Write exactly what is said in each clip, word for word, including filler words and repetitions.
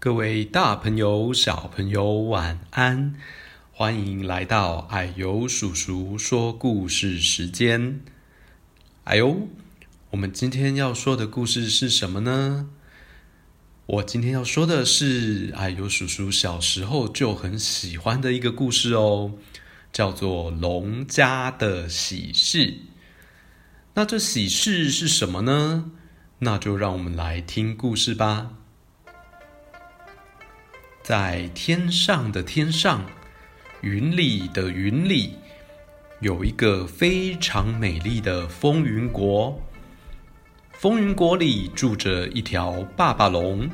各位大朋友小朋友晚安，欢迎来到哎呦叔叔说故事时间。哎呦，我们今天要说的故事是什么呢？我今天要说的是哎呦叔叔小时候就很喜欢的一个故事哦，叫做龙家的喜事。那这喜事是什么呢？那就让我们来听故事吧。在天上的天上，云里的云里，有一个非常美丽的风云国。风云国里住着一条爸爸龙，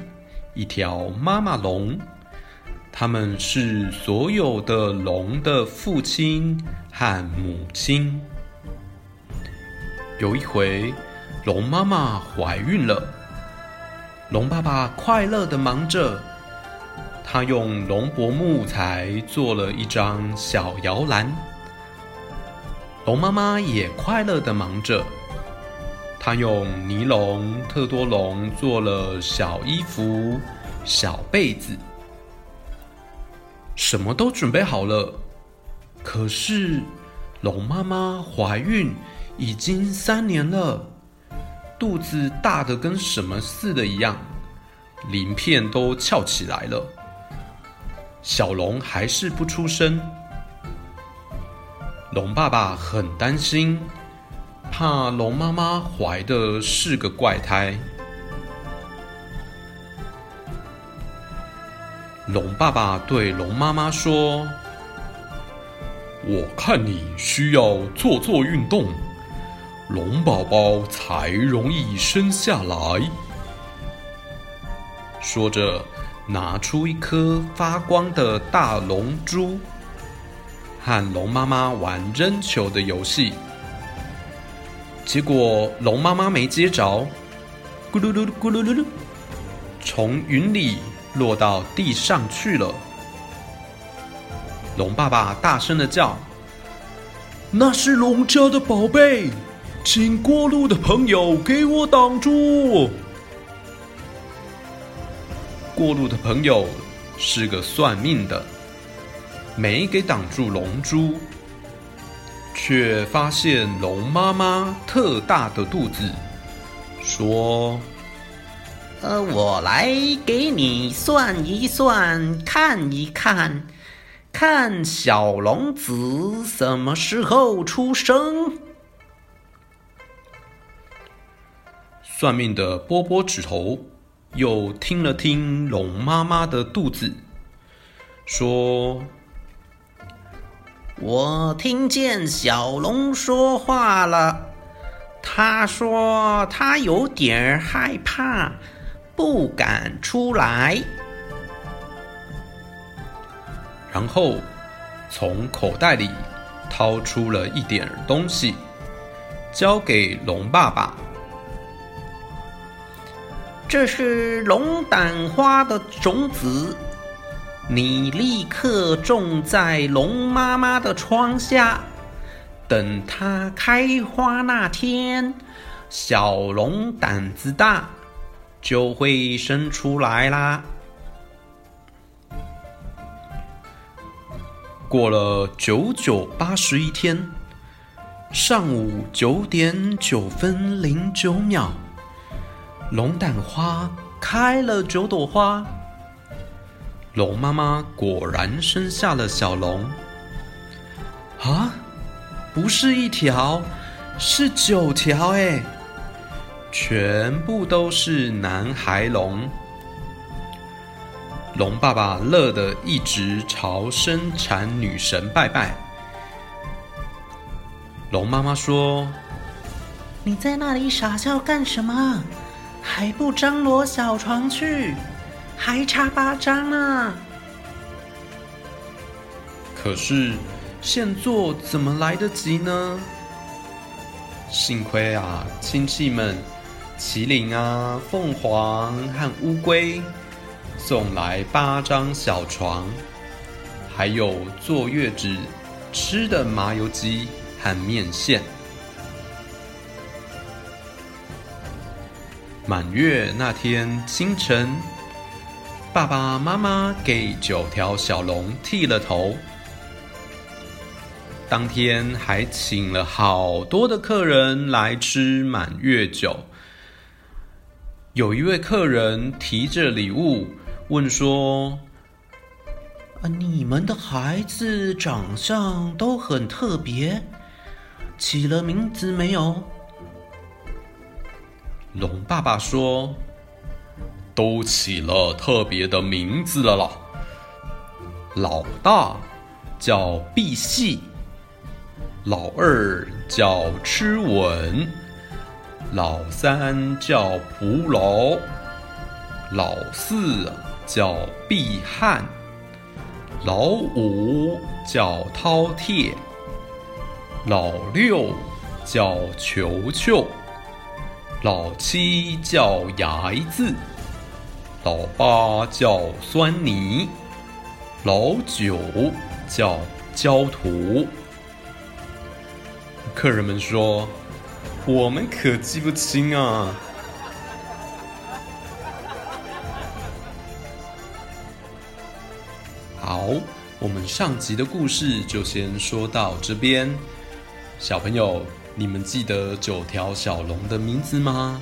一条妈妈龙，他们是所有的龙的父亲和母亲。有一回，龙妈妈怀孕了，龙爸爸快乐地忙着，他用龙柏木材做了一张小摇篮，龙妈妈也快乐地忙着，他用尼龙、特多龙做了小衣服、小被子，什么都准备好了。可是龙妈妈怀孕已经三年了，肚子大得跟什么似的一样，鳞片都翘起来了。小龙还是不出声，龙爸爸很担心，怕龙妈妈怀的是个怪胎。龙爸爸对龙妈妈说：“我看你需要做做运动，龙宝宝才容易生下来。”说着，拿出一颗发光的大龙珠，和龙妈妈玩扔球的游戏。结果龙妈妈没接着，咕噜噜咕噜噜，从云里落到地上去了。龙爸爸大声地叫：“那是龙家的宝贝，请过路的朋友给我挡住！”过路的朋友是个算命的，没给挡住龙珠，却发现龙妈妈特大的肚子，说：“呃，我来给你算一算，看一看，看小龙子什么时候出生。”算命的拨拨指头，又听了听龙妈妈的肚子，说：“我听见小龙说话了，他说他有点害怕，不敢出来。”然后从口袋里掏出了一点东西，交给龙爸爸。“这是龙胆花的种子，你立刻种在龙妈妈的窗下，等它开花那天，小龙胆子大，就会生出来啦。”过了九九八十一天，上午九点九分零九秒，龙胆花开了九朵花，龙妈妈果然生下了小龙。啊，不是一条，是九条哎，全部都是男孩龙。龙爸爸乐得一直朝生产女神拜拜。龙妈妈说：“你在那里傻笑干什么？还不张罗小床去，还差八张啊！”可是现做怎么来得及呢？幸亏啊，亲戚们麒麟啊、凤凰和乌龟送来八张小床，还有坐月子吃的麻油鸡和面线。满月那天清晨，爸爸妈妈给九条小龙剃了头。当天还请了好多的客人来吃满月酒。有一位客人提着礼物问说：你们的孩子长相都很特别，起了名字没有？龙爸爸说：都起了特别的名字了啦。老大叫碧玺，老二叫吃吻，老三叫蒲楼，老四叫碧汉，老五叫饕餮，老六叫球球，老七叫牙子，老八叫酸泥，老九叫焦土。客人们说：我们可记不清啊。好，我们上集的故事就先说到这边。小朋友，你们记得九条小龙的名字吗？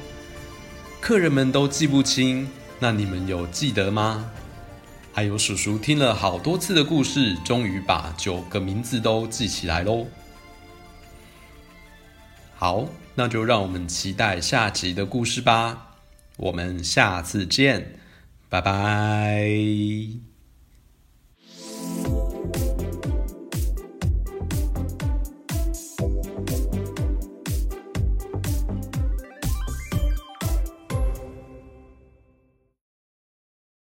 客人们都记不清，那你们有记得吗？还有叔叔听了好多次的故事，终于把九个名字都记起来咯。好，那就让我们期待下集的故事吧。我们下次见，拜拜。